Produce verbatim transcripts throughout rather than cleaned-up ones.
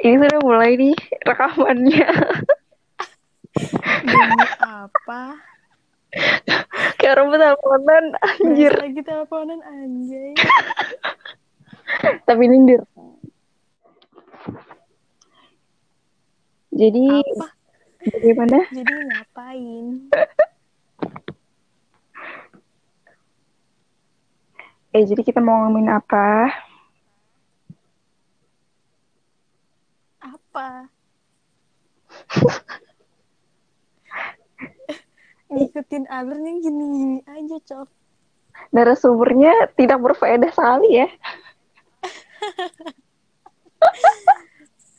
Ini sudah mulai nih rekamannya. Demi apa? Kayak orang teleponan anjir. Lagi teleponan anjay. Tapi nindir. Jadi apa? Bagaimana? Jadi ngapain? Eh jadi kita mau ngomongin apa? Apa? Ngikutin alurnya gini-gini aja, Cok. Narasumbernya tidak berfaedah sekali ya.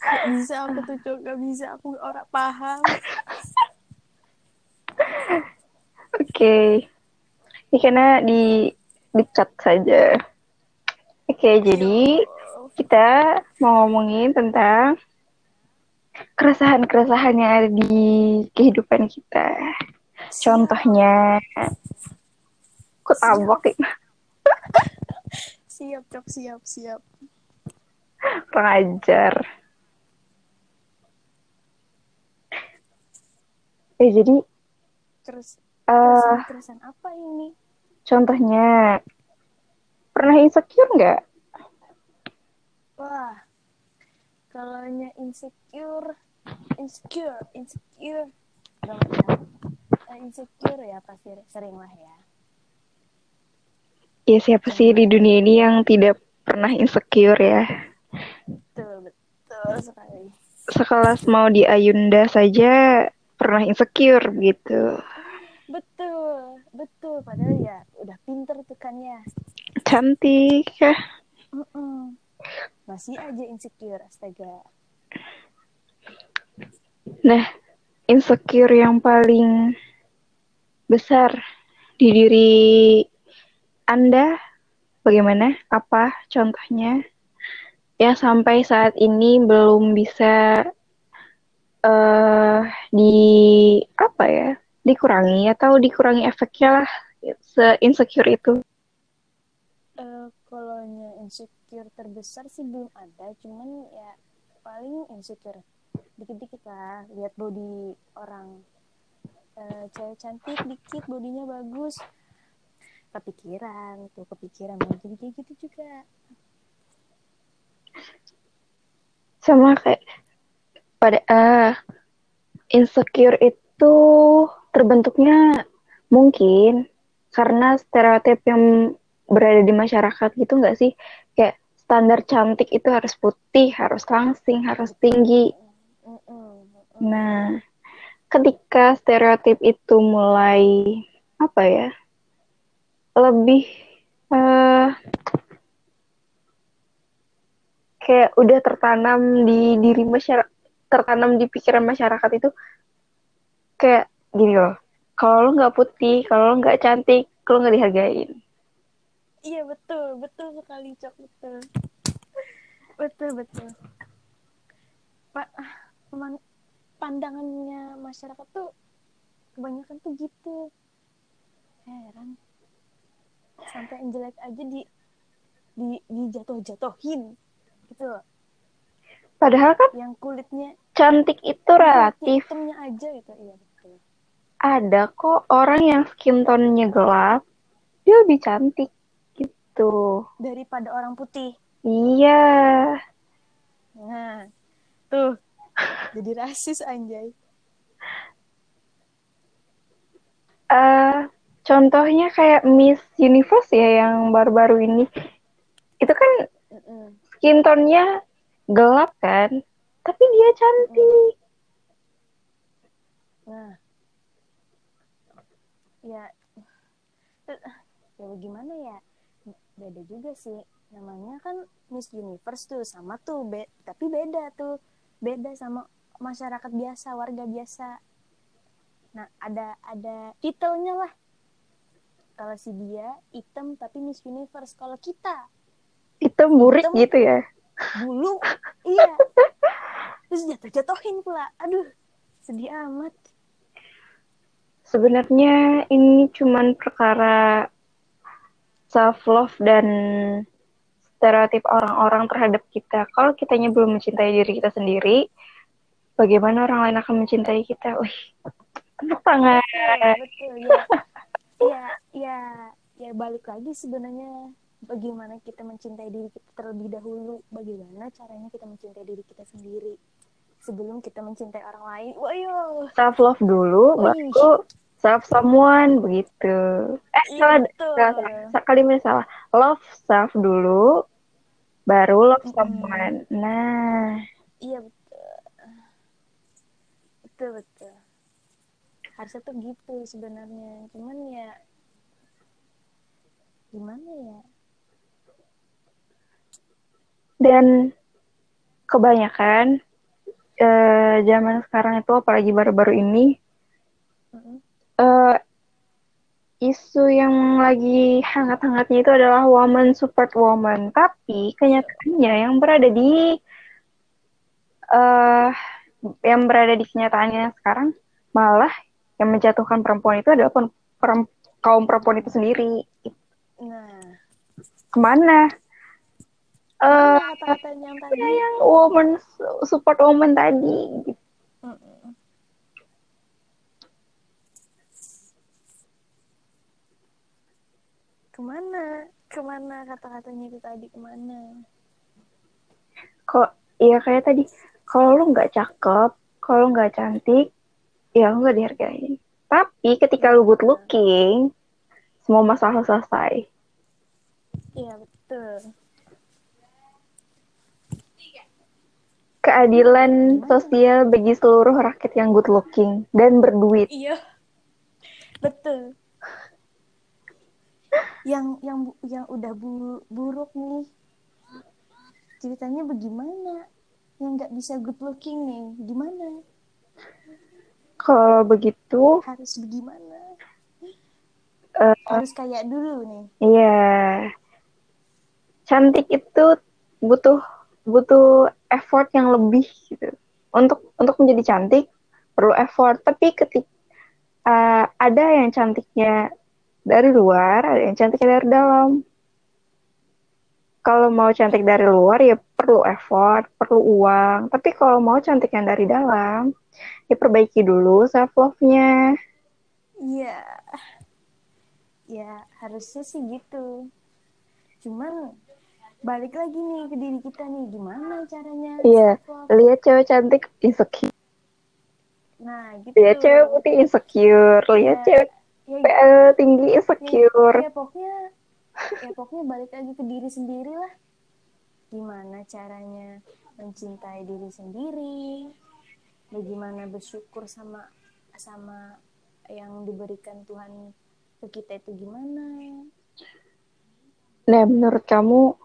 Gak bisa aku tuh, Cok. Gak bisa. Aku orang paham. Oke. Okay. Ini karena di, di cut saja. Oke, okay, jadi kita mau ngomongin tentang keresahan-keresahan yang ada di kehidupan kita. Contohnya, aku tabok ya. Siap, Cok, siap, siap. Pengajar. Eh, jadi, terus, uh, keresahan apa ini? Contohnya, pernah insecure nggak? Wah, kalaunya insecure, insecure, insecure, gak macam. Insecure ya pasti sering lah ya. Ya siapa sih di dunia ini yang tidak pernah insecure ya? Betul, betul sekali. Sekelas mau di Ayunda saja pernah insecure gitu. Betul, betul. Padahal ya udah pinter tuh kan ya. Cantik ya. Mm-mm. Masih aja insecure, astaga. Nah, insecure yang paling besar di diri Anda bagaimana? Apa contohnya? Ya sampai saat ini belum bisa uh, di apa ya? Dikurangi atau dikurangi efeknya lah se-insecure itu. Uh, Kalaunya insecure terbesar sih belum ada, cuman ya paling insecure dikit-dikit lah, lihat body orang. Uh, cewek cantik dikit, bodinya bagus, kepikiran tuh, kepikiran mungkin kayak gitu juga. Sama kayak pada uh, insecure itu terbentuknya mungkin karena stereotip yang berada di masyarakat gitu nggak sih, kayak standar cantik itu harus putih, harus langsing, harus tinggi. Nah, ketika stereotip itu mulai apa ya, lebih uh, kayak udah tertanam di diri masyarakat, tertanam di pikiran masyarakat itu kayak gini loh, kalau lo nggak putih, kalau lo nggak cantik, lo nggak dihargain. Iya betul, betul sekali Cok, betul, betul betul. Pak, teman. Pandangannya masyarakat tuh kebanyakan tuh gitu. Heran. Sampai yang jelek aja di di dijatuh-jatuhin gitu loh. Padahal kan yang kulitnya cantik itu relatif. Hitamnya aja gitu, iya betul. Ada kok orang yang skin tone-nya gelap, dia lebih cantik gitu daripada orang putih. Iya. Nah, tuh jadi rasis anjay. Uh, contohnya kayak Miss Universe ya yang baru-baru ini. Itu kan skin tone-nya gelap kan, tapi dia cantik. Nah. Ya. Ya gimana ya? Beda juga sih. Namanya kan Miss Universe tuh sama tuh, be- tapi beda tuh. Beda sama masyarakat biasa, warga biasa. Nah, ada ada titelnya lah. Kalau si dia hitam tapi Miss Universe, kalau kita hitam burik hitam, gitu ya. Bulu. Iya. Terus jatuh-jatuhin pula. Aduh, sedih amat. Sebenarnya ini cuman perkara self love dan stereotip orang-orang terhadap kita. Kalau kitanya belum mencintai diri kita sendiri, bagaimana orang lain akan mencintai kita? Wih, tepuk tangan. Ya, betul, ya. ya, ya, ya balik lagi sebenarnya bagaimana kita mencintai diri kita terlebih dahulu. Bagaimana caranya kita mencintai diri kita sendiri sebelum kita mencintai orang lain. Woyo. Self love dulu, baru self someone begitu. Eh salah, salah, kalimatnya salah. Love self dulu, baru love someone. Hmm. Nah, iya betul, betul betul. Harusnya tuh gitu sebenarnya. Cuman ya, gimana ya? Dan kebanyakan eh, zaman sekarang itu, apalagi baru-baru ini. Hmm. Uh, isu yang lagi hangat-hangatnya itu adalah woman support woman, tapi kenyataannya yang berada di uh, yang berada di kenyataannya sekarang malah yang menjatuhkan perempuan itu adalah per- per- kaum perempuan itu sendiri. Nah, kemana? Uh, yang, yang woman support woman tadi. Mm-mm. Kemana? Kemana kata-katanya itu tadi? Kemana? Kok, ya kayak tadi, kalau lu nggak cakep, kalau lu nggak cantik, ya lu nggak dihargai. Tapi ketika lu good looking, semua masalah selesai. Iya, betul. Keadilan sosial bagi seluruh rakyat yang good looking dan berduit. Iya, betul. yang yang yang udah bu, buruk nih ceritanya bagaimana, yang nggak bisa good looking nih gimana? Kalau begitu harus bagaimana? Uh, harus kayak dulu nih. Iya, cantik itu butuh butuh effort yang lebih gitu. Untuk untuk menjadi cantik perlu effort, tapi ketika uh, ada yang cantiknya dari luar, ada yang cantiknya dari dalam. Kalau mau cantik dari luar, ya perlu effort, perlu uang. Tapi kalau mau cantik yang dari dalam, ya perbaiki dulu self-love-nya. Iya. Ya, harusnya sih gitu. Cuman, balik lagi nih ke diri kita nih. Gimana caranya? Iya, lihat cewek cantik, insecure. Nah, gitu. Lihat cewek putih, insecure. Lihat ya. cewek P L tinggi, insecure. Ya, ya, pokoknya, ya pokoknya balik lagi ke diri sendiri lah. Gimana caranya mencintai diri sendiri? Bagaimana bersyukur sama sama yang diberikan Tuhan ke kita itu gimana? Nah, menurut kamu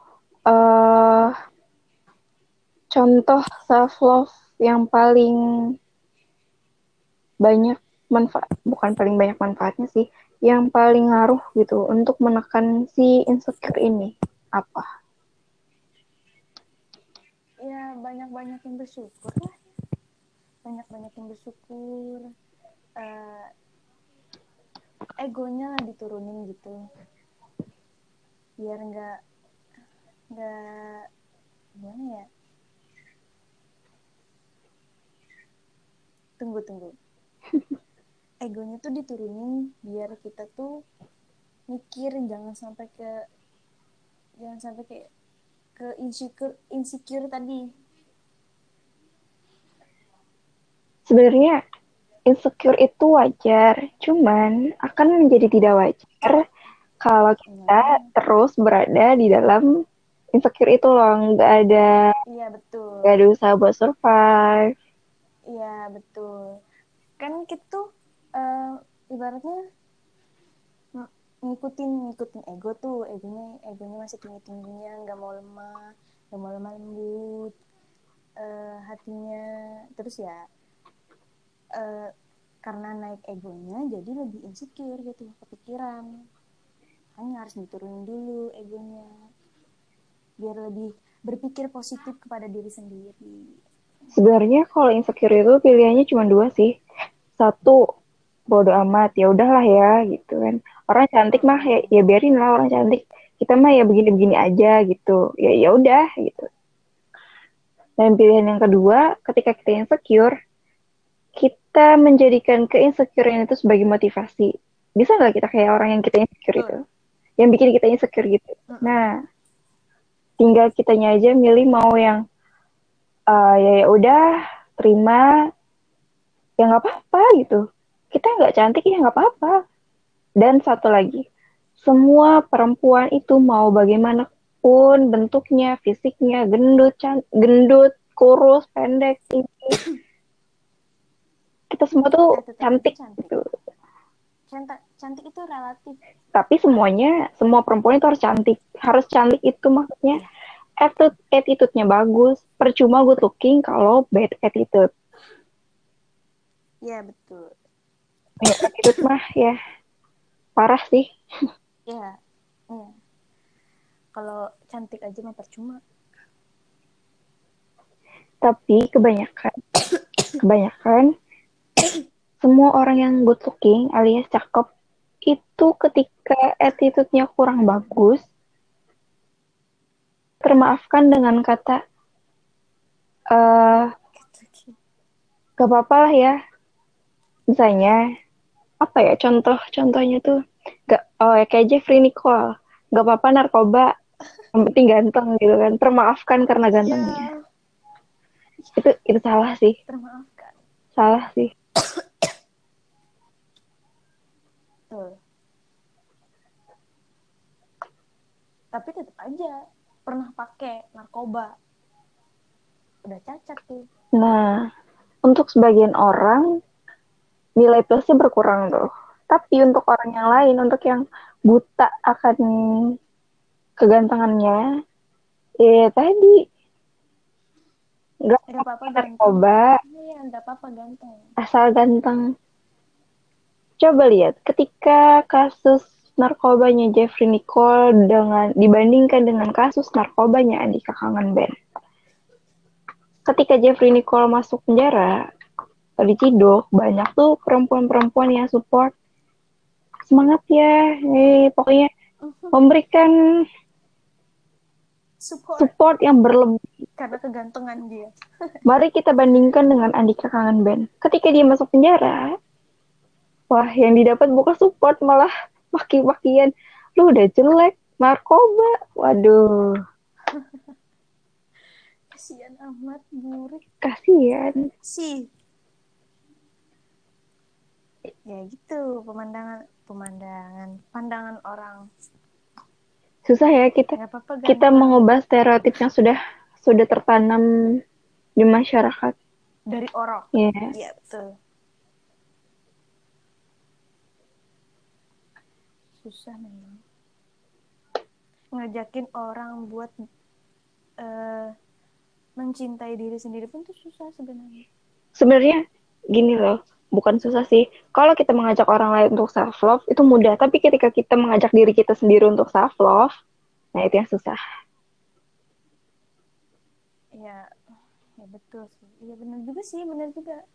uh, contoh self love yang paling banyak manfaat, bukan paling banyak manfaatnya sih, yang paling ngaruh gitu untuk menekan si insecure ini apa? Ya, banyak-banyak yang bersyukur lah, banyak-banyak yang bersyukur, uh, egonya lah diturunin gitu, biar nggak nggak gimana ya? Tunggu-tunggu. Egonya tuh diturunin biar kita tuh mikir, jangan sampai ke jangan sampai ke ke insecure insecure tadi. Sebenarnya insecure itu wajar, cuman akan menjadi tidak wajar kalau kita ya. terus berada di dalam insecure itu loh, nggak ada iya betul nggak ada usaha buat survive. Iya betul, kan kita tuh Uh, ibaratnya ngikutin ngikutin ego tuh, egonya egonya masih tinggi-tingginya, nggak mau lemah nggak mau lemah lembut uh, hatinya, terus ya uh, karena naik egonya jadi lebih insecure gitu, kepikiran. Hanya harus diturunin dulu egonya biar lebih berpikir positif kepada diri sendiri. Sebenarnya kalau insecure itu pilihannya cuma dua sih. Satu, bodo amat, ya udahlah ya gitu kan, orang cantik mah ya, ya biarin lah orang cantik, kita mah ya begini-begini aja gitu, ya ya udah gitu. Dan pilihan yang kedua, ketika kita insecure, kita menjadikan keinsecurean itu sebagai motivasi. Bisa nggak kita kayak orang yang kita insecure itu, yang bikin kita insecure gitu? Nah, tinggal kitanya aja milih mau yang uh, ya ya udah terima, ya nggak apa-apa gitu. Kita nggak cantik ya nggak apa-apa. Dan satu lagi, semua perempuan itu mau bagaimanapun bentuknya, fisiknya, gendut, can- gendut, kurus, pendek, tinggi, kita semua tuh cantik, cantik gitu. Cantik, cantik itu relatif. Tapi semuanya, semua perempuan itu harus cantik. Harus cantik itu maksudnya attitude, attitude-nya bagus. Percuma good looking kalau bad attitude. Ya betul. Ya, attitude mah ya parah sih. Ya, ya. Kalau cantik aja mah percuma. Tapi kebanyakan, kebanyakan semua orang yang good looking alias cakep itu ketika attitude-nya kurang bagus termaafkan dengan kata uh, gak apa-apa lah ya. Misalnya apa ya contoh-contohnya tuh, gak, oh ya kayak Jeffrey Nicole, gak apa-apa narkoba yang penting ganteng gitu kan, termaafkan karena gantengnya. Yeah. Itu itu salah sih. Termaafkan. Salah sih. Tuh. Tapi tetap aja pernah pakai narkoba. Udah cacat tuh. Nah, untuk sebagian orang nilai plusnya berkurang tuh. Tapi untuk orang yang lain, untuk yang buta akan kegantengannya, ya tadi nggak apa-apa narkoba, ya, nggak apa-apa ganteng. Asal ganteng. Coba lihat, ketika kasus narkobanya Jeffrey Nicole dengan dibandingkan dengan kasus narkobanya Andika Kangenband. Ketika Jeffrey Nicole masuk penjara, diciduk, banyak tuh perempuan-perempuan yang support, semangat ya, eh, pokoknya uh-huh. memberikan support. support yang berlebih karena kegantengan dia. Mari kita bandingkan dengan Andika Kangenband. Ketika dia masuk penjara, wah yang didapat bukan support, malah maki-makian, lu udah jelek, narkoba, waduh. Kasian amat murid. Kasian sih. Ya gitu, pemandangan pemandangan pandangan orang. Susah ya kita apa-apa, kita mengubah stereotip yang sudah sudah tertanam di masyarakat dari orang. Iya. Yeah. Yeah, betul. Susah memang. Ngajakin orang buat uh, mencintai diri sendiri pun tuh susah sebenarnya. Sebenarnya gini loh. Bukan susah sih. Kalau kita mengajak orang lain untuk self-love, itu mudah. Tapi ketika kita mengajak diri kita sendiri untuk self-love, nah itu yang susah. Ya, ya betul sih. Ya benar juga sih, benar juga.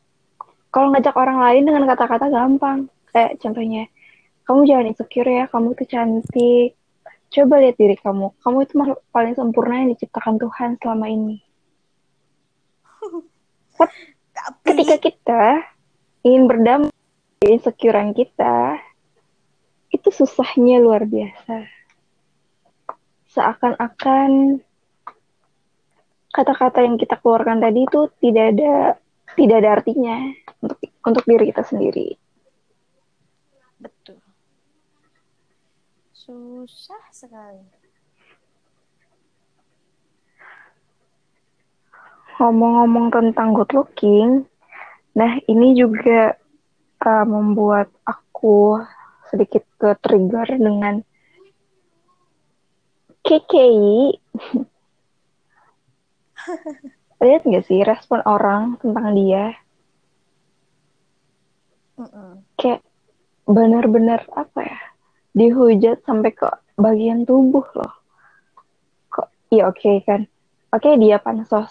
Kalau ngajak orang lain dengan kata-kata gampang. Kayak eh, contohnya, kamu jangan insecure ya, kamu tuh cantik. Coba lihat diri kamu. Kamu itu makhluk paling sempurna yang diciptakan Tuhan selama ini. Tapi... ketika kita ingin berdamai insecurean kita, itu susahnya luar biasa. Seakan-akan kata-kata yang kita keluarkan tadi itu tidak ada tidak ada artinya untuk untuk diri kita sendiri. Betul. Susah sekali. Ngomong-ngomong tentang good looking, nah, ini juga uh, membuat aku sedikit ke-trigger dengan K K I. Lihat nggak sih respon orang tentang dia? Uh-uh. Kayak benar-benar apa ya? Dihujat sampai ke bagian tubuh loh. Kok iya oke okay, kan? Oke okay, dia pansos.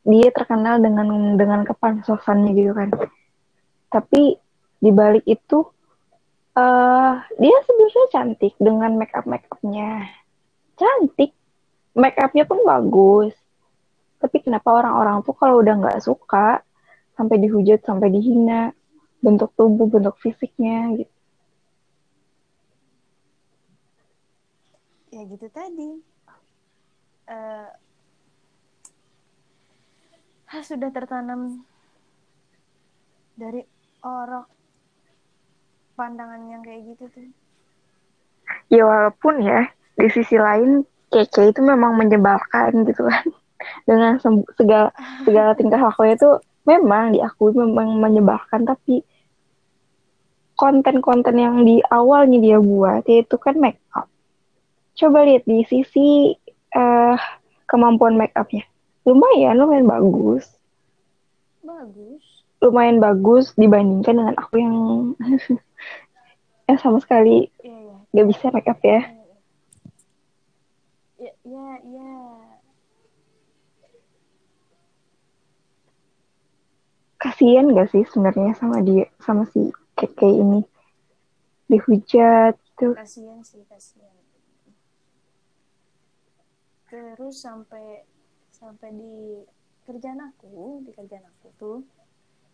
Dia terkenal dengan dengan kepansosannya gitu kan. Tapi dibalik itu uh, dia sebenarnya cantik dengan make up make upnya. cantik, make up-nya pun bagus. Tapi kenapa orang-orang tuh kalau udah nggak suka sampai dihujat, sampai dihina bentuk tubuh, bentuk fisiknya gitu. Ya gitu tadi. Uh, ha, sudah tertanam dari orok pandangan yang kayak gitu tuh. Ya walaupun ya di sisi lain kece itu memang menyebalkan gitu kan. Dengan segala segala tingkah lakunya tuh memang diakui memang menyebalkan, tapi konten-konten yang di awalnya dia buat yaitu kan make up. Coba lihat di sisi uh, kemampuan make up-nya. Lumayan, lumayan bagus. Bagus. Lumayan bagus dibandingkan dengan aku yang ya sama sekali ya, ya. Gak bisa make up ya. Ya, ya, ya. Kasian gak sih sebenarnya sama dia, sama si K K ini dihujat gitu. Kasian sih, kasian. Terus sampai sampai di kerjaan aku, di kerjaan aku tuh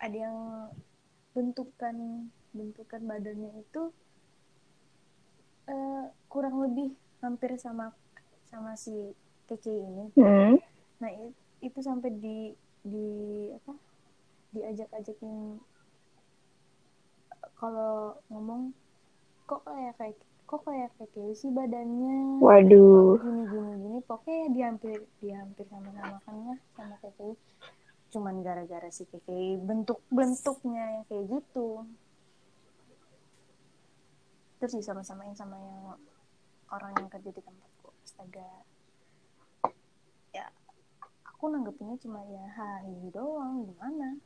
ada yang bentukan bentukan badannya itu uh, kurang lebih hampir sama sama si K K ini. Hmm. Nah, itu sampai di di apa? diajak-ajakin kalau ngomong kok kayak kayak kok kayak kayak sih badannya, waduh gini gini gini, pokoknya dia hampir dia hampir sama-sama kan ya sama Keke, cuman gara-gara si Keke bentuk-bentuknya yang kayak gitu terus disama-samain sama yang orang yang kerja di tempatku. Astaga, ya aku nanggepinnya cuma ya hari doang, gimana?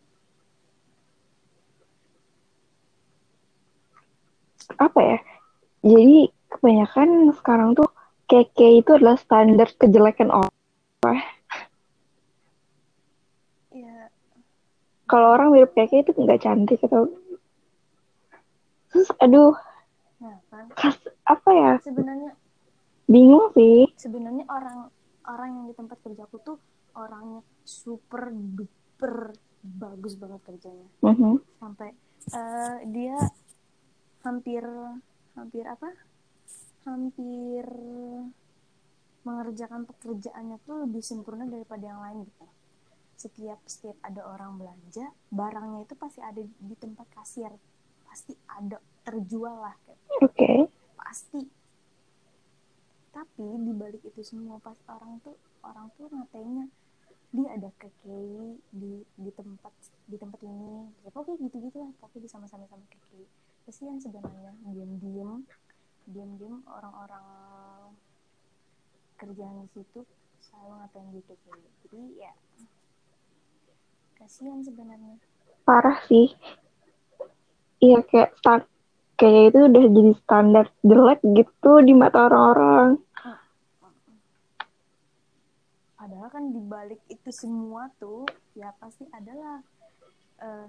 Apa ya, jadi kebanyakan sekarang tuh K K itu adalah standar kejelekan orang. Ya. Kalau orang mirip K K itu nggak cantik atau terus aduh nah, kan. Khas, apa ya sebenarnya bingung sih sebenarnya orang orang yang di tempat kerjaku tuh orangnya super duper bagus banget kerjanya. Mm-hmm. Sampai uh, dia hampir hampir apa hampir mengerjakan pekerjaannya tuh lebih sempurna daripada yang lain gitu. Setiap setiap ada orang belanja, barangnya itu pasti ada di tempat kasir, pasti ada, terjual lah gitu. Okay. Pasti. Tapi dibalik itu semua pas orang tuh orang tuh ngatainya dia ada Kekei di di tempat di tempat ini, ya pokoknya gitu-gitu lah, pokoknya sama-sama sama Kekei. Kesian sebenarnya, diam-diam, diam-diam orang-orang kerjaan di situ selalu ngatain gitu. Jadi ya, kasihan sebenarnya. Parah sih. Iya kayak start, kayak itu udah jadi standar jelek gitu di mata orang-orang. Padahal kan dibalik itu semua tuh ya pasti adalah Uh,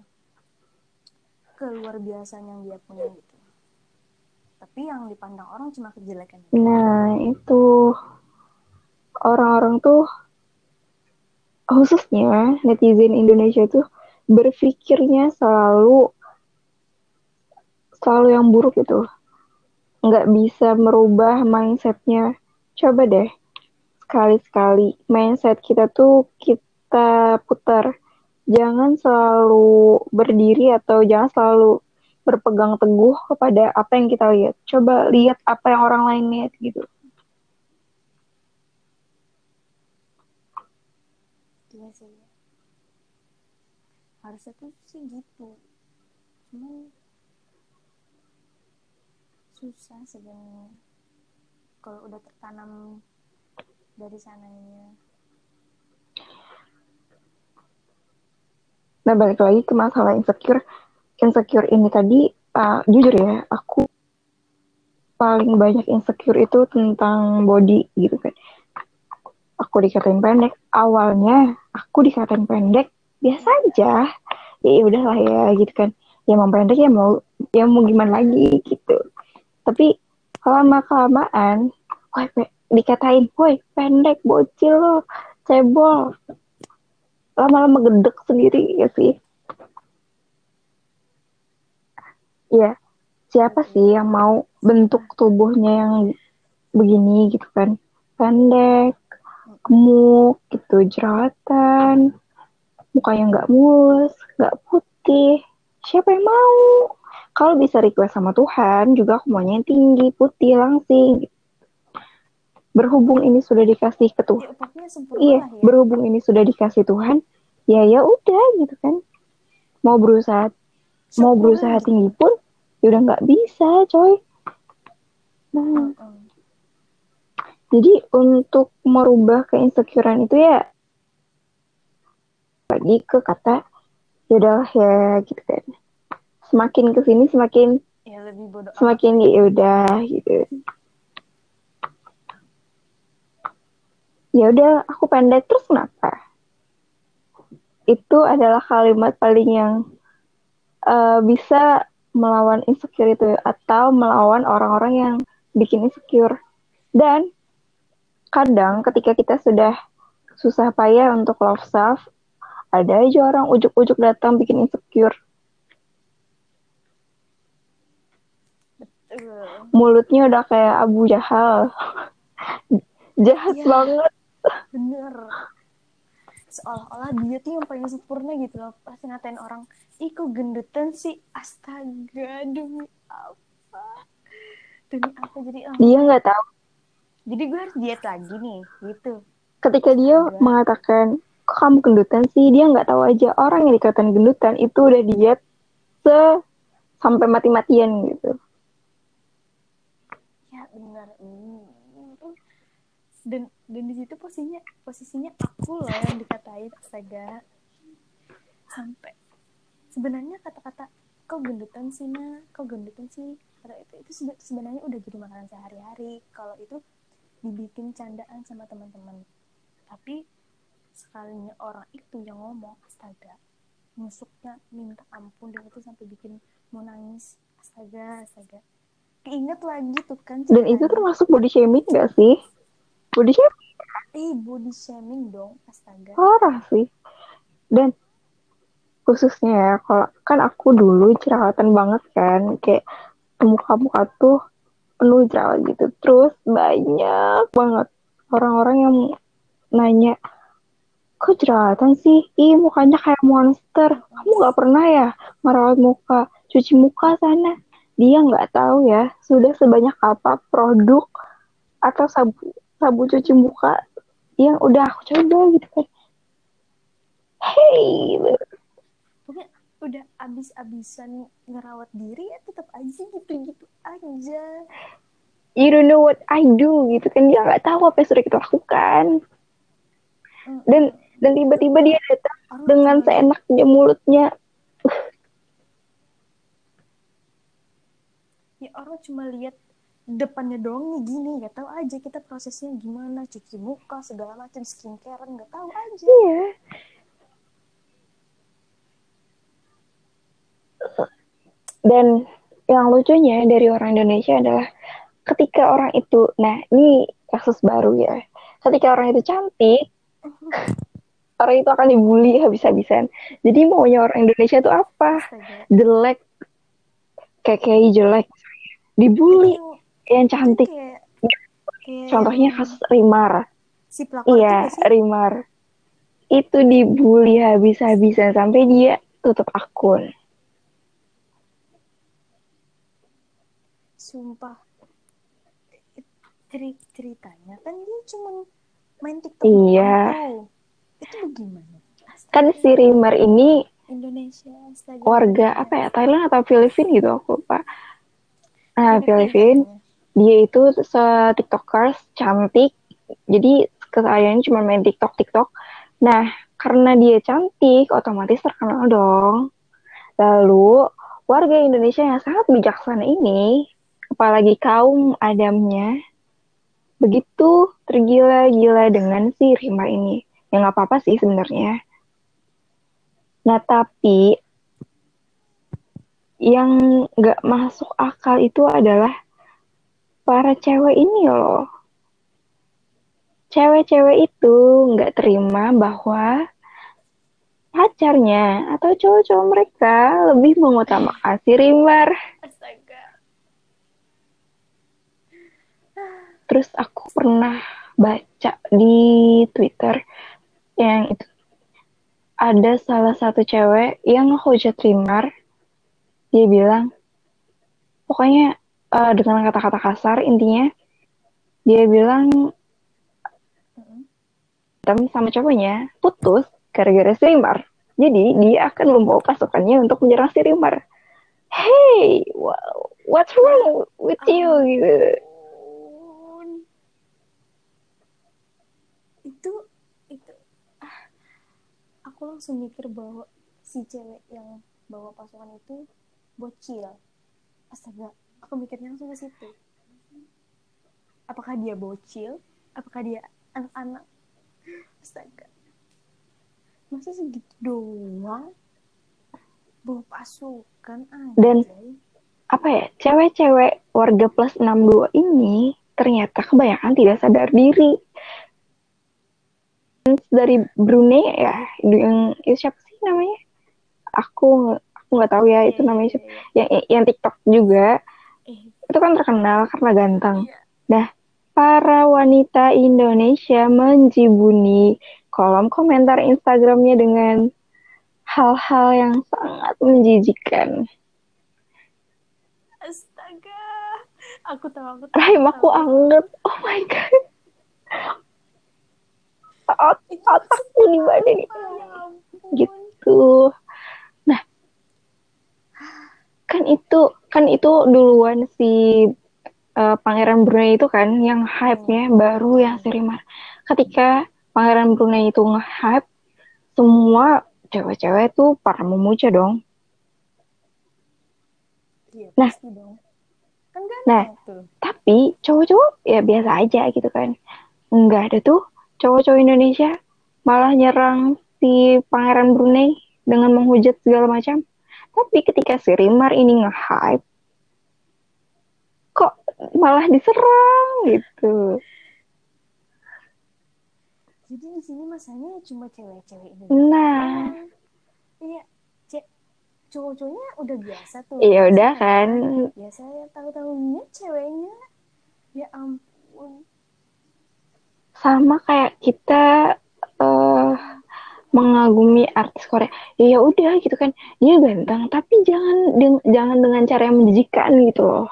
keluar biasa yang dia punya gitu. Tapi yang dipandang orang cuma kejelekan. Nah, itu orang-orang tuh khususnya netizen Indonesia tuh berpikirnya selalu selalu yang buruk gitu. Nggak bisa merubah mindset-nya. Coba deh sekali-sekali mindset kita tuh kita putar. Jangan selalu berdiri atau jangan selalu berpegang teguh kepada apa yang kita lihat. Coba lihat apa yang orang lain lihat gitu. Iya sih. Harusnya tuh sih gitu. Cuman susah sebenarnya kalau udah tertanam dari sananya. Nah, balik lagi ke masalah insecure. Insecure ini tadi, uh, jujur ya, aku paling banyak insecure itu tentang body gitu kan. Aku dikatain pendek. Awalnya, aku dikatain pendek, biasa aja. Ya udahlah ya gitu kan. Ya mau pendek ya mau, ya mau gimana lagi gitu. Tapi, lama-kelamaan, wah dikatain, woi pendek, bocil lo, cebol, lama-lama gedek sendiri ya sih. Ya, siapa sih yang mau bentuk tubuhnya yang begini gitu kan, pendek, gemuk gitu, jerawatan, mukanya nggak mulus, nggak putih, siapa yang mau? Kalau bisa request sama Tuhan, juga aku maunya tinggi, putih, langsing. Berhubung ini sudah dikasih ke Tuhan, iya, ya. berhubung ini sudah dikasih Tuhan, ya ya udah gitu kan. Mau berusaha, sempurna. mau berusaha tinggi pun, ya udah nggak bisa, coy. Nah, mm-hmm. jadi untuk merubah keinsecurean itu ya, lagi ke kata, ya udahlah ya gitu kan. Semakin kesini semakin ya, lebih bodoh semakin ya udah gitu. Ya udah aku pendek terus kenapa? Itu adalah kalimat paling yang uh, bisa melawan insecure itu, atau melawan orang-orang yang bikin insecure. Dan kadang ketika kita sudah susah payah untuk love self, ada aja orang ujuk-ujuk datang bikin insecure. Mulutnya udah kayak Abu Jahal. Jahat ya, banget. Bener. Seolah-olah dia tuh yang paling sempurna gitu loh. Pas ngatain orang, ih kok gendutan sih. Astaga, demi apa? Demi apa jadi oh. Dia gak tahu. Jadi gue harus diet lagi nih, gitu. Ketika dia ya. mengatakan, kok kamu gendutan sih? Dia gak tahu aja orang yang dikatain gendutan itu udah diet se sampai mati-matian gitu. Benar, dan dan di situ posisinya posisinya aku loh yang dikatain astaga, sampai sebenarnya kata-kata kau gendutan sih nah, kau gendutan sih, karena itu itu sebenarnya udah jadi makanan sehari-hari kalau itu dibikin candaan sama teman-teman. Tapi sekalinya orang itu yang ngomong astaga, nusuknya minta ampun, dan itu sampai bikin mau nangis, astaga astaga. Ingat lagi tuh kan. Dan itu termasuk body shaming gak sih? Body shaming? Ih, body shaming dong, astaga. Parah sih. Dan khususnya ya, kalau kan aku dulu jerawatan banget kan, kayak muka-muka tuh penuh jerawat gitu. Terus banyak banget orang-orang yang nanya, kok jerawatan sih? Ih, mukanya kayak monster. Kamu gak pernah ya merawat muka, cuci muka sana. Dia nggak tahu ya sudah sebanyak apa produk atau sabu sabu cuci muka yang udah aku coba gitu kan. Hey, pokoknya udah abis-abisan ngerawat diri ya tetap aja gitu-gitu aja. You don't know what I do gitu kan, dia nggak tahu apa yang sudah kita lakukan. Dan dan tiba-tiba dia datang oh, dengan oh. seenaknya mulutnya. Ya orang cuma lihat depannya doang nih gini, nggak tahu aja kita prosesnya gimana, cuci muka segala macam, skincare nggak tahu aja. Iya. Dan yang lucunya dari orang Indonesia adalah ketika orang itu, nah ini kasus baru ya, ketika orang itu cantik, orang itu akan dibully habis-habisan. Jadi maunya orang Indonesia itu apa? Jelek, kekei jelek. Dibully yang cantik kayak, kayak contohnya kasus Rimar si iya Rimar itu dibully habis-habisan sampai dia tutup akun. Sumpah ceritanya kan dia cuma main TikTok. Iya itu bagaimana kan si Rimar ini Indonesia astaga. Warga apa ya, Thailand atau Filipina gitu aku lupa. Nah, Filipin, dia itu se-tiktokers, cantik. Jadi, kesehariannya cuma main tiktok-tiktok. Nah, karena dia cantik, otomatis terkenal dong. Lalu, warga Indonesia yang sangat bijaksana ini, apalagi kaum Adamnya, begitu tergila-gila dengan si Rimar ini. Ya, nggak apa-apa sih sebenarnya. Nah, tapi yang gak masuk akal itu adalah para cewek ini loh. cewek-cewek itu nggak terima bahwa pacarnya atau cowok-cowok mereka lebih mengutamakan si Rimar. Astaga. Terus aku pernah baca di Twitter yang itu ada salah satu cewek yang ngehujat Rimar. Dia bilang, pokoknya uh, dengan kata-kata kasar intinya, dia bilang tem sama cowoknya putus gara-gara si Rimar. Jadi dia akan membawa pasukannya untuk menyerang si Rimar. Hey, what's wrong with you? Gitu. Itu, itu. Ah, aku langsung mikir bahwa si cewek yang bawa pasukan itu bocil. Astaga, aku mikirnya langsung ke situ. Apakah dia bocil? Apakah dia anak-anak? Astaga. Masa segitu doang bawa pasukan aja. Dan apa ya, cewek-cewek warga plus enam puluh dua ini ternyata kebanyakan tidak sadar diri. Dari Brunei ya, yang itu siapa sih namanya? Aku aku nggak tahu ya, yeah, itu namanya siapa. Yang yang TikTok juga yeah. Itu kan terkenal karena ganteng. Yeah. Nah, para wanita Indonesia menjibuni kolom komentar Instagramnya dengan hal-hal yang sangat menjijikkan. Astaga, aku tahu. Rahim aku anget. Oh my god. Otakku di badan itu. Gitu. Nah, kan itu kan itu duluan si uh, Pangeran Brunei itu kan yang hype-nya baru yang si Rimar. Ketika Pangeran Brunei itu nge-hype, semua cewek-cewek tuh para memuja dong. Iya, nah, dong. Kan nah tuh. Tapi cowok-cowok ya biasa aja gitu kan. Enggak ada tuh cowok-cowok Indonesia malah nyerang si Pangeran Brunei dengan menghujat segala macam. Tapi ketika si Rimar ini nge-hype, kok malah diserang gitu. Jadi di sini masanya cuma cewek-cewek Indonesia. Nah, iya, ce- cowok-cowoknya udah biasa tuh. Iya udah kan. Biasanya tahu-tahunya ceweknya, ya ampun. Sama kayak kita uh, mengagumi artis Korea. Ya udah gitu kan, dia ganteng, tapi jangan de- jangan dengan cara yang menjijikan gitu loh.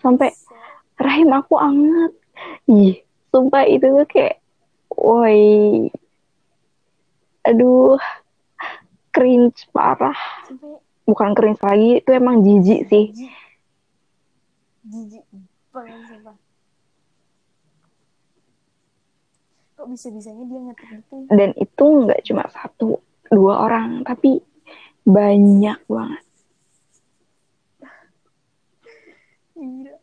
Sampai rahim aku anget. Ih, sumpah itu tuh kayak woi. Aduh. Cringe parah. Bukan cringe lagi, itu emang jijik sih. Jijik banget sumpah. Kok bisa-bisanya dia ngetik gitu? Dan itu enggak cuma satu, dua orang, tapi banyak banget. Gila.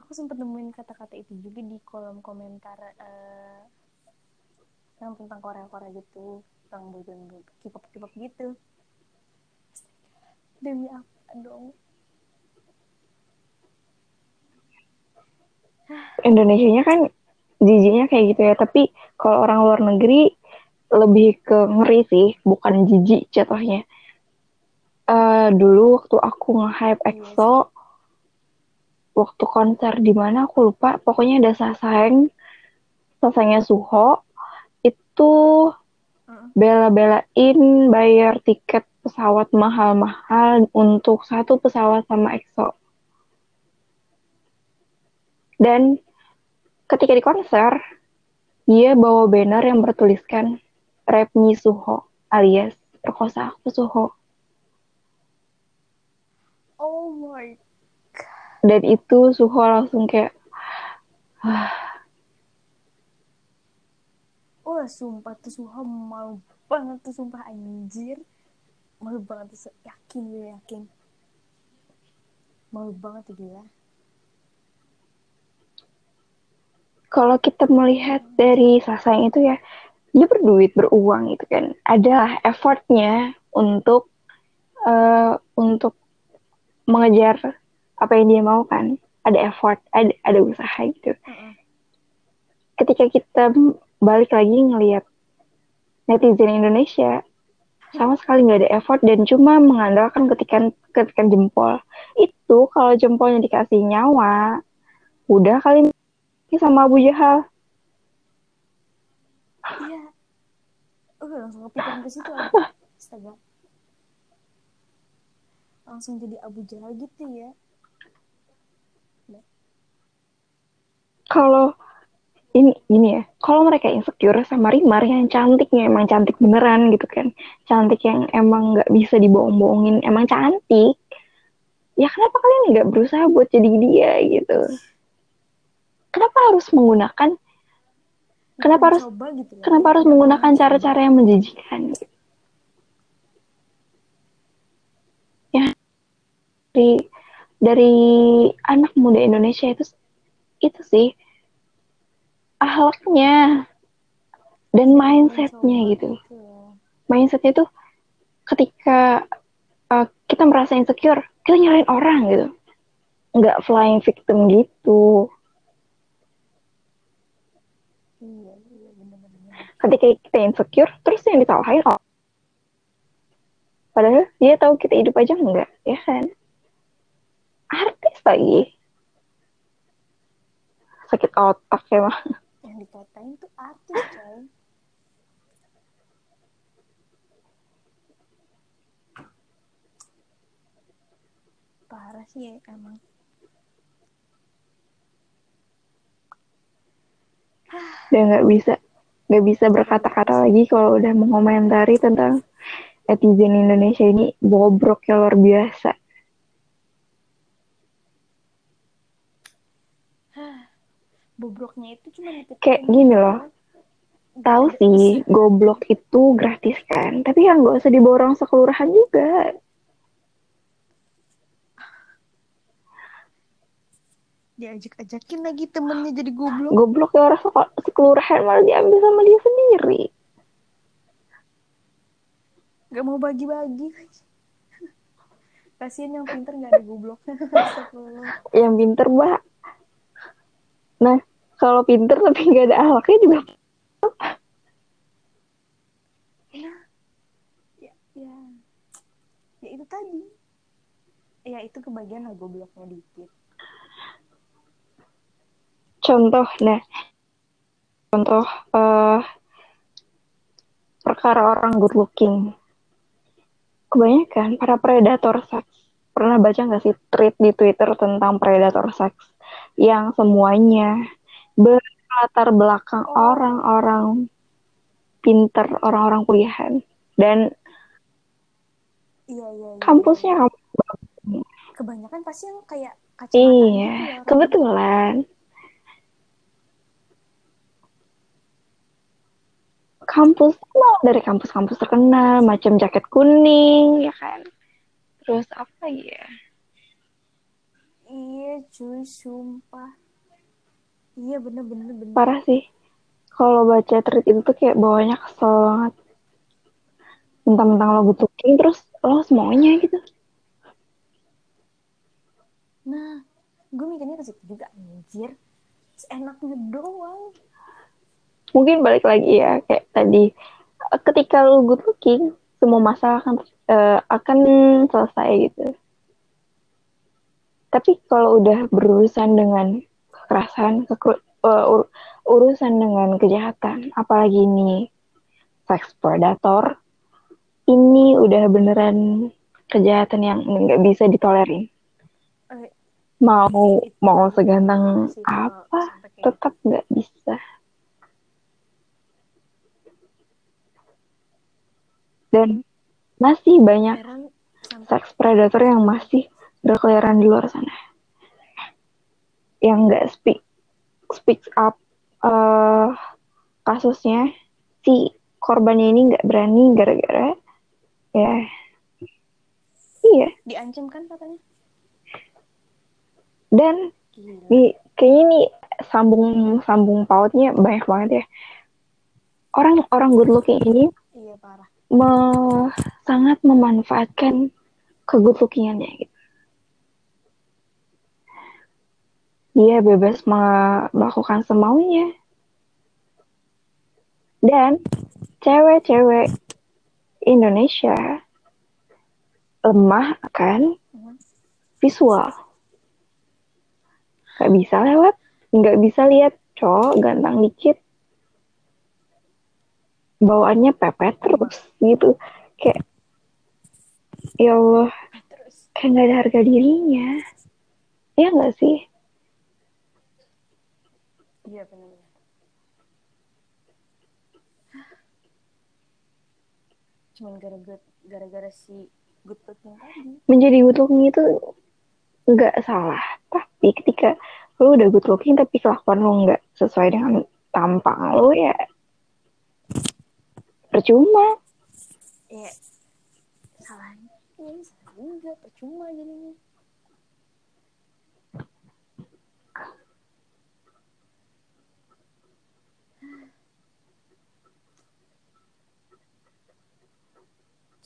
Aku sempat nemuin kata-kata itu juga di kolom komentar uh, yang tentang Korea-Korea gitu, tentang boyband, K-pop gitu. Demi apa dong? Indonesianya kan jijinya kayak gitu ya, tapi kalau orang luar negeri lebih ke ngeri sih, bukan jijik jatuhnya. Uh, dulu waktu aku nge-hype EXO, waktu konser di mana aku lupa, pokoknya ada Sasang, Sasangnya Suho, itu bela-belain bayar tiket pesawat mahal-mahal untuk satu pesawat sama EXO. Dan ketika di konser, dia bawa banner yang bertuliskan Rapni Suho alias perkosa aku Suho. Oh my. Dan itu Suho langsung kayak oh sumpah tuh Suho malu banget tuh sumpah anjir. Malu banget tuh yakin gue yakin. Malu banget tuh gila. Kalau kita melihat dari Sasang itu ya, dia berduit, beruang gitu kan. Adalah effortnya untuk uh, untuk mengejar apa yang dia mau kan. ada effort, ada, ada usaha gitu. Mm-hmm. Ketika kita balik lagi ngelihat netizen Indonesia, sama sekali nggak ada effort dan cuma mengandalkan ketikan ketikan jempol. Itu kalau jempolnya dikasih nyawa, udah kali ini sama Abu Jahal. Iya. Udah langsung kepikiran ke situ. Astaga. Langsung jadi Abu Jahal gitu ya. Nah. Kalau ini gini ya, kalau mereka insecure sama Rimar yang cantiknya emang cantik beneran gitu kan, cantik yang emang nggak bisa dibohong-bohongin, emang cantik, ya kenapa kalian nggak berusaha buat jadi dia gitu? Kenapa harus menggunakan, kenapa harus, gitu ya? Kenapa harus menggunakan cara-cara yang menjijikan? Gitu. Ya dari dari anak muda Indonesia itu itu sih. Ahlaknya dan mindsetnya gitu. Mindsetnya tuh ketika uh, kita merasa insecure, kita nyalain orang gitu. Nggak flying victim gitu. Ketika kita insecure, terus yang disalahin orang. Padahal dia tahu kita hidup aja enggak, ya kan? Artis lagi. Sakit otak emang. Yang dikatain tuh artis, coy. Parah sih ya, emang. Udah gak bisa, gak bisa berkata-kata lagi kalau udah mengomentari tentang netizen Indonesia ini bobroknya luar biasa. Bobroknya itu cuma kayak gini loh. Tahu sih, goblok itu gratis kan, tapi yang nggak usah diborong sekelurahan juga. Diajak-ajakin lagi temennya jadi goblok. Goblok ya orang sekelurahan malah diambil sama dia sendiri. Gak mau bagi-bagi. Kasian yang pinter nggak ada gobloknya. Yang pinter mbak. Nah. Kalau pinter tapi gak ada akhlaknya juga. Ya, ya, ya, ya itu tadi. Ya itu kebagian lah gobloknya dikit. Contoh, nah, contoh uh, perkara orang good looking. Kebanyakan para predator seks. Pernah baca nggak sih tweet di Twitter tentang predator seks yang semuanya berlatar belakang orang-orang pinter, orang-orang kuliahan dan iya, iya, iya. kampusnya kampus. Kebanyakan pasti yang kayak kacamata. Iya, ya, kebetulan kampus mau dari kampus-kampus terkenal, macam jaket kuning, ya kan. Terus apa ya? Iya cuy, sumpah. Iya bener-bener bener. Parah sih. Kalau baca tweet itu tuh kayak bawahnya kesel banget. Mentang-mentang lo butuhin terus lo semuanya gitu. Nah, gue mikirnya ke situ juga anjir. Enaknya doang. Mungkin balik lagi ya kayak tadi. Ketika lo good looking, semua masalah akan uh, akan selesai gitu. Tapi kalau udah berurusan dengan kekerasan, keker, uh, ur, urusan dengan kejahatan, apalagi ini sex predator, ini udah beneran kejahatan yang nggak bisa ditolerin. Mau mau seganteng apa, tetap nggak bisa. Dan masih banyak sex predator yang masih berkeliaran di luar sana, yang nggak speak speak up uh, kasusnya si korbannya ini nggak berani gara-gara ya iya diancam kan katanya. Dan di, kayaknya ini sambung sambung pautnya banyak banget ya, orang orang good looking ini iya, parah. Me- sangat memanfaatkan kegood lookingannya gitu. Dia bebas me- melakukan semaunya. Dan cewek-cewek Indonesia lemah akan visual. Gak bisa lewat, gak bisa lihat cowok ganteng dikit. Bawaannya pepet terus gitu. Kayak, ya Allah, kayak gak ada harga dirinya. Iya gak sih? Iya benar. Cuman gara-gara, gara-gara si good looking tadi. Menjadi good looking itu nggak salah, tapi ketika lu udah good looking tapi kelakuan lu nggak sesuai dengan tampang lu, ya percuma. Ya salahnya, salahnya nggak percuma jadinya.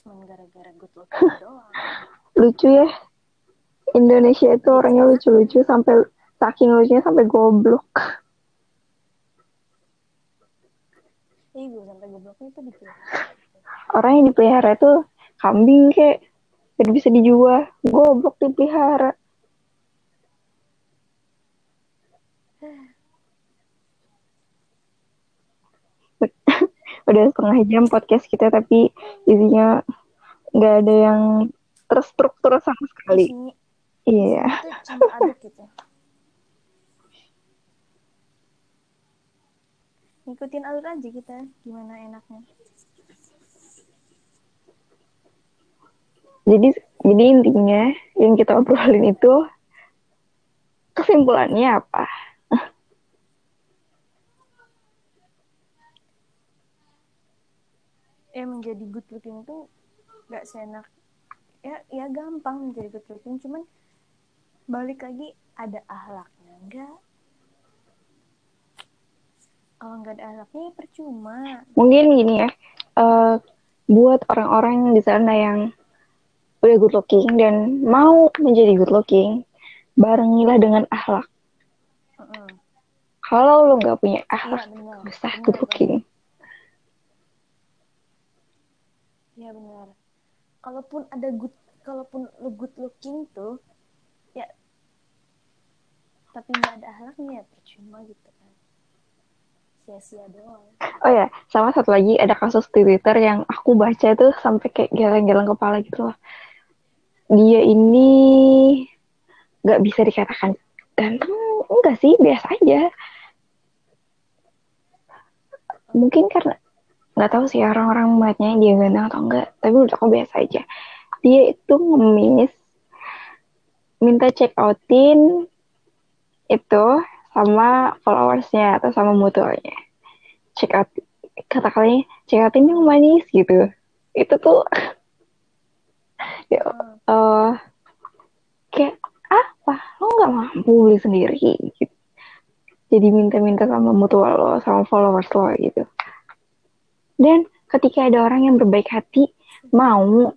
Cuman gara-gara good looking doang. Lucu ya, Indonesia itu orangnya lucu-lucu sampai saking lucunya sampai goblok. Iya, sampai gobloknya itu dipelihara. Orang yang dipelihara itu kambing kayak biar bisa dijual, goblok dipelihara. Udah setengah jam podcast kita tapi isinya nggak ada yang terstruktur sama sekali. Iya. Yeah. Cuma aduk gitu. Ngikutin alur aja kita, gimana enaknya. Jadi jadi intinya yang kita obrolin itu kesimpulannya apa? Ya menjadi good looking tuh nggak seenak, ya ya gampang menjadi good looking, cuman balik lagi ada akhlaknya enggak. Kalau nggak ada akhlaknya percuma. Mungkin gini ya, uh, buat orang-orang di sana yang udah good looking dan mau menjadi good looking, barengilah dengan akhlak. Uh-uh. Kalau lo nggak punya akhlak, susah ya, good looking. Ya benar. Kalaupun ada good, kalaupun lo good looking tuh, ya, tapi nggak ada akhlaknya, percuma gitu kan. Sia-sia doang. Oh ya, sama satu lagi ada kasus di Twitter yang aku baca tuh sampai kayak geleng-geleng kepala gitu loh. Dia ini nggak bisa dikatakan ganteng, enggak sih, biasa aja. Mungkin karena nggak tahu sih orang-orang melihatnya dia ganteng atau enggak, tapi udah aku biasa aja. Dia itu ngemis, minta check outin itu sama followersnya atau sama mutualnya. Check out, kata-katanya check outin yang manis gitu. Itu tuh ya, uh, kayak apa? Lo nggak mampu beli sendiri gitu. Jadi minta-minta sama mutual lo, sama followers lo gitu. Dan ketika ada orang yang berbaik hati mau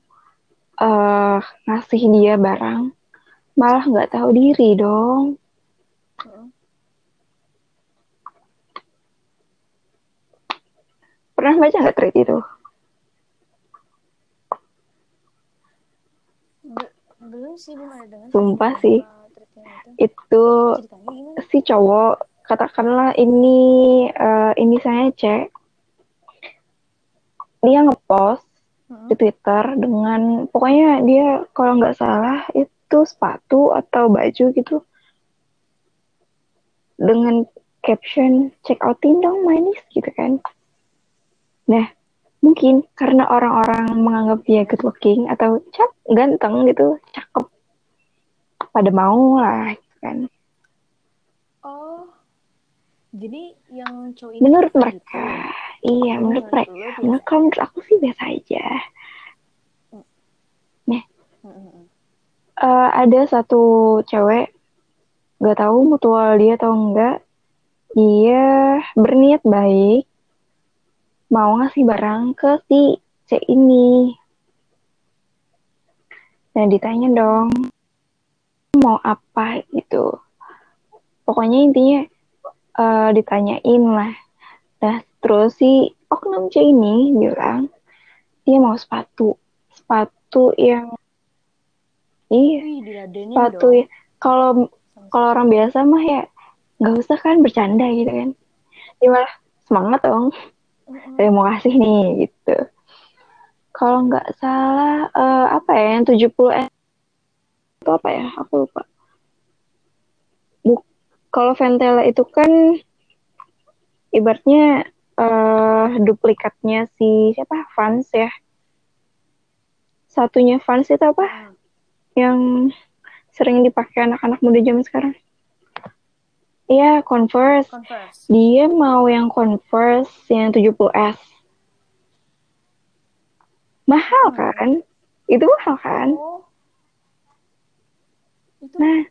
uh, ngasih dia barang, malah nggak tahu diri dong. Pernah baca nggak tweet itu? Be- belum sih, belum ada dengar. Sumpah sih, itu, itu si cowok, katakanlah ini uh, ini saya cek. Dia ngepost di Twitter dengan, pokoknya dia kalau nggak salah itu sepatu atau baju gitu. Dengan caption, check outin dong manis gitu kan. Nah, mungkin karena orang-orang menganggap dia good looking atau cak, ganteng gitu, cakep. Pada mau lah gitu kan. Oh, jadi yang cowok ini menurut mereka gitu. Iya, menurut mereka. Menurut kamu, menurut aku sih biasa aja. Nah, uh, ada satu cewek, gak tahu mutual dia atau enggak, dia berniat baik, mau ngasih barang ke si C ini. Nah, ditanya dong, mau apa gitu. Pokoknya intinya uh, ditanyain lah. Nah, terus si oknum C ini bilang dia mau sepatu, sepatu yang iya, sepatu ya. Kalau kalau orang biasa mah ya nggak usah kan bercanda gitu kan. Dia malah semangat dong. Saya mm-hmm. mau kasih nih gitu. Kalau nggak salah uh, apa ya yang tujuh puluh itu apa ya? Aku lupa. Buk- kalau Ventela itu kan ibaratnya uh, duplikatnya si siapa Vans ya, satunya Vans itu apa yang sering dipakai anak-anak muda zaman sekarang? Iya, Converse. Converse. Dia mau yang Converse yang tujuh puluh S. Mahal hmm. kan? Itu mahal kan? Oh. Itu nah,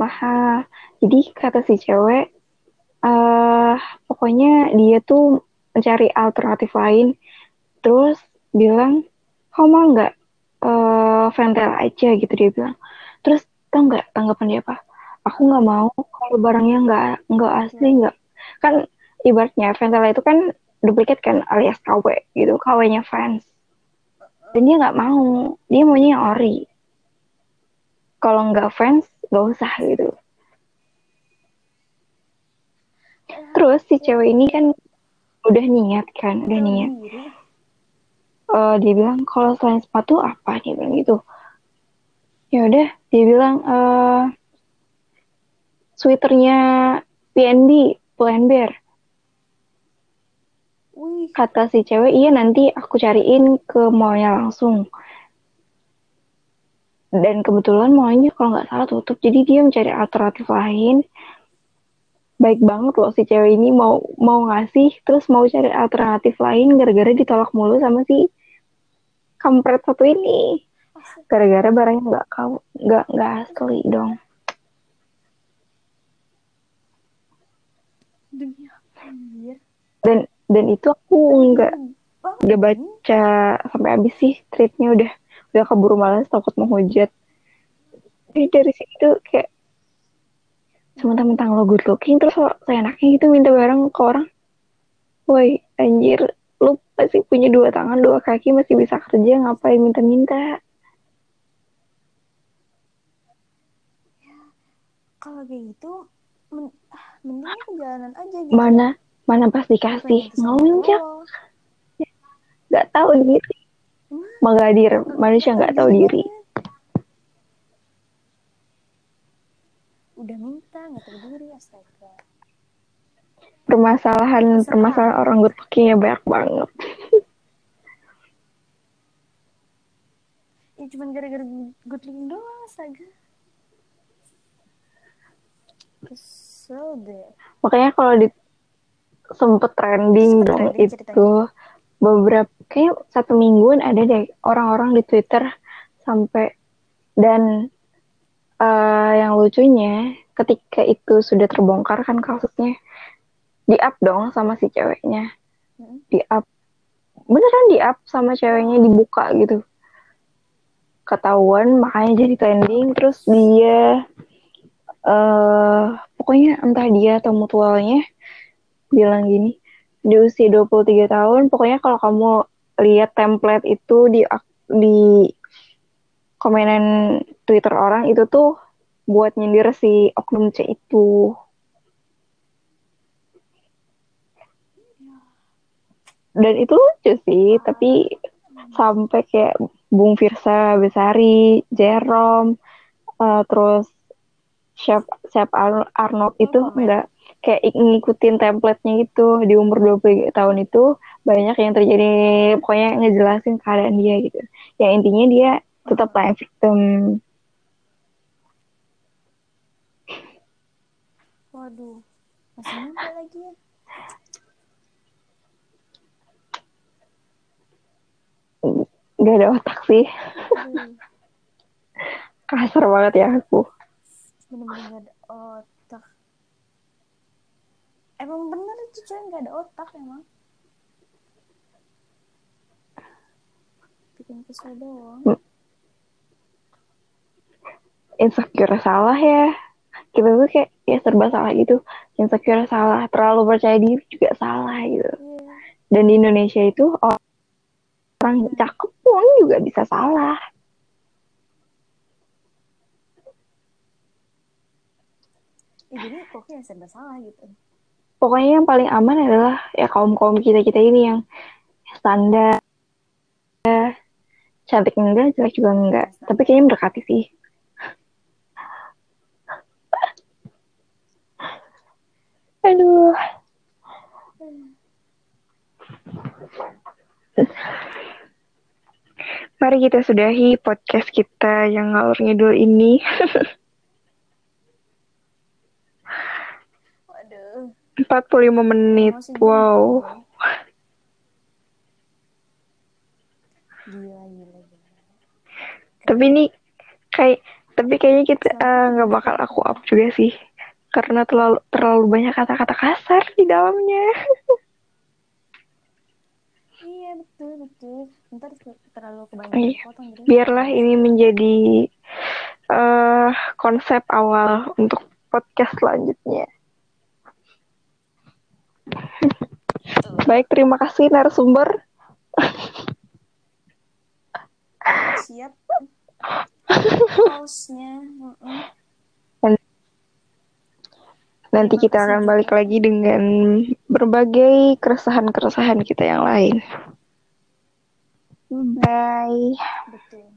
mahal. mahal. Jadi kata si cewek, Uh, pokoknya dia tuh mencari alternatif lain. Terus bilang, kamu mau gak uh, Ventela aja gitu dia bilang. Terus tau gak tanggapan dia apa? Aku gak mau kalau barangnya gak, gak asli gak. Kan ibaratnya Ventela itu kan duplikat kan alias K W gitu, K W-nya fans. Dan dia gak mau, dia maunya yang ori. Kalau gak fans gak usah gitu. Terus si cewek ini kan udah niat kan, udah niat. Uh, dia bilang kalau selain sepatu apa, dia bilang gitu. Ya udah, dia bilang uh, sweaternya P N B, Pull and Bear. Kata si cewek, iya nanti aku cariin ke mallnya langsung. Dan kebetulan mallnya kalau nggak salah tutup, jadi dia mencari alternatif lain. Baik banget loh si cewek ini mau mau ngasih, terus mau cari alternatif lain gara-gara ditolak mulu sama si kampret satu ini. Gara-gara barangnya nggak kau nggak nggak asli dong. Dan dan itu aku nggak nggak baca sampai habis sih tweetnya, udah udah keburu malas takut menghujat. Jadi dari situ kayak sementang-mentang lo good looking, terus lo seenaknya gitu minta barang ke orang. Woi, anjir, lo pasti punya dua tangan, dua kaki, masih bisa kerja, ngapain minta-minta? Ya, kalau kayak gitu, men- mending ke jalanan aja gitu. Mana, mana pas dikasih, ngelunjak. Ya, gak tahu diri. Magadir, manusia gak tahu diri. Udah minta, nggak terdiri, astaga. Permasalahan, permasalahan orang good looking-nya banyak banget. Ini ya, cuma gara-gara good looking doang, astaga. Kesel deh. Makanya kalau di sempet trending sempet dong trending, itu ceritanya. Beberapa, kayaknya satu mingguan ada deh orang-orang di Twitter sampai dan Uh, yang lucunya ketika itu sudah terbongkar kan kasusnya, di up dong sama si ceweknya, di up beneran di up sama ceweknya, dibuka gitu, ketahuan, makanya jadi trending. Terus dia uh, pokoknya entah dia atau mutualnya bilang gini, di usia dua puluh tiga tahun pokoknya kalau kamu lihat template itu di di komenan Twitter orang itu tuh buat nyindir si oknum C itu. Dan itu lucu sih, tapi sampai kayak Bung Firsa Besari, Jerome, uh, terus Chef Chef Arnold itu enggak kayak ngikutin template-nya gitu. Di umur dua puluh tahun itu banyak yang terjadi, pokoknya ngejelasin keadaan dia gitu. Yang intinya dia tetap lain victim. Waduh, masih muda lagi ya. Gak ada otak sih. Hmm. Kasar banget ya aku. Bener-bener gak ada otak. Emang bener itu cewek gak ada otak emang. Bikin kesel doang. Hmm. Insecure salah ya. kita tuh kayak ya serba salah gitu, insecure salah, terlalu percaya diri juga salah gitu. Dan di Indonesia itu orang cakep pun juga bisa salah. Ya, jadi pokoknya serba salah gitu. Pokoknya yang paling aman adalah ya kaum-kaum kita-kita ini yang standar, cantik enggak, jelek juga enggak, tapi kayaknya mendekati sih. Aduh. Mari kita sudahi podcast kita yang ngalor ngidul ini. Waduh. empat puluh lima menit. Wow. Gila, gila, gila. Tapi ini kayak tapi kayaknya kita nggak uh, bakal aku up juga sih. Karena terlalu terlalu banyak kata-kata kasar di dalamnya. Iya, betul betul. Ntar terlalu kebanyakan iya. Potong gitu. Biarlah ini menjadi uh, konsep awal untuk podcast selanjutnya. Baik, terima kasih narasumber. Siap. Pausnya. Nanti kita akan balik lagi dengan berbagai keresahan-keresahan kita yang lain. Bye. Betul.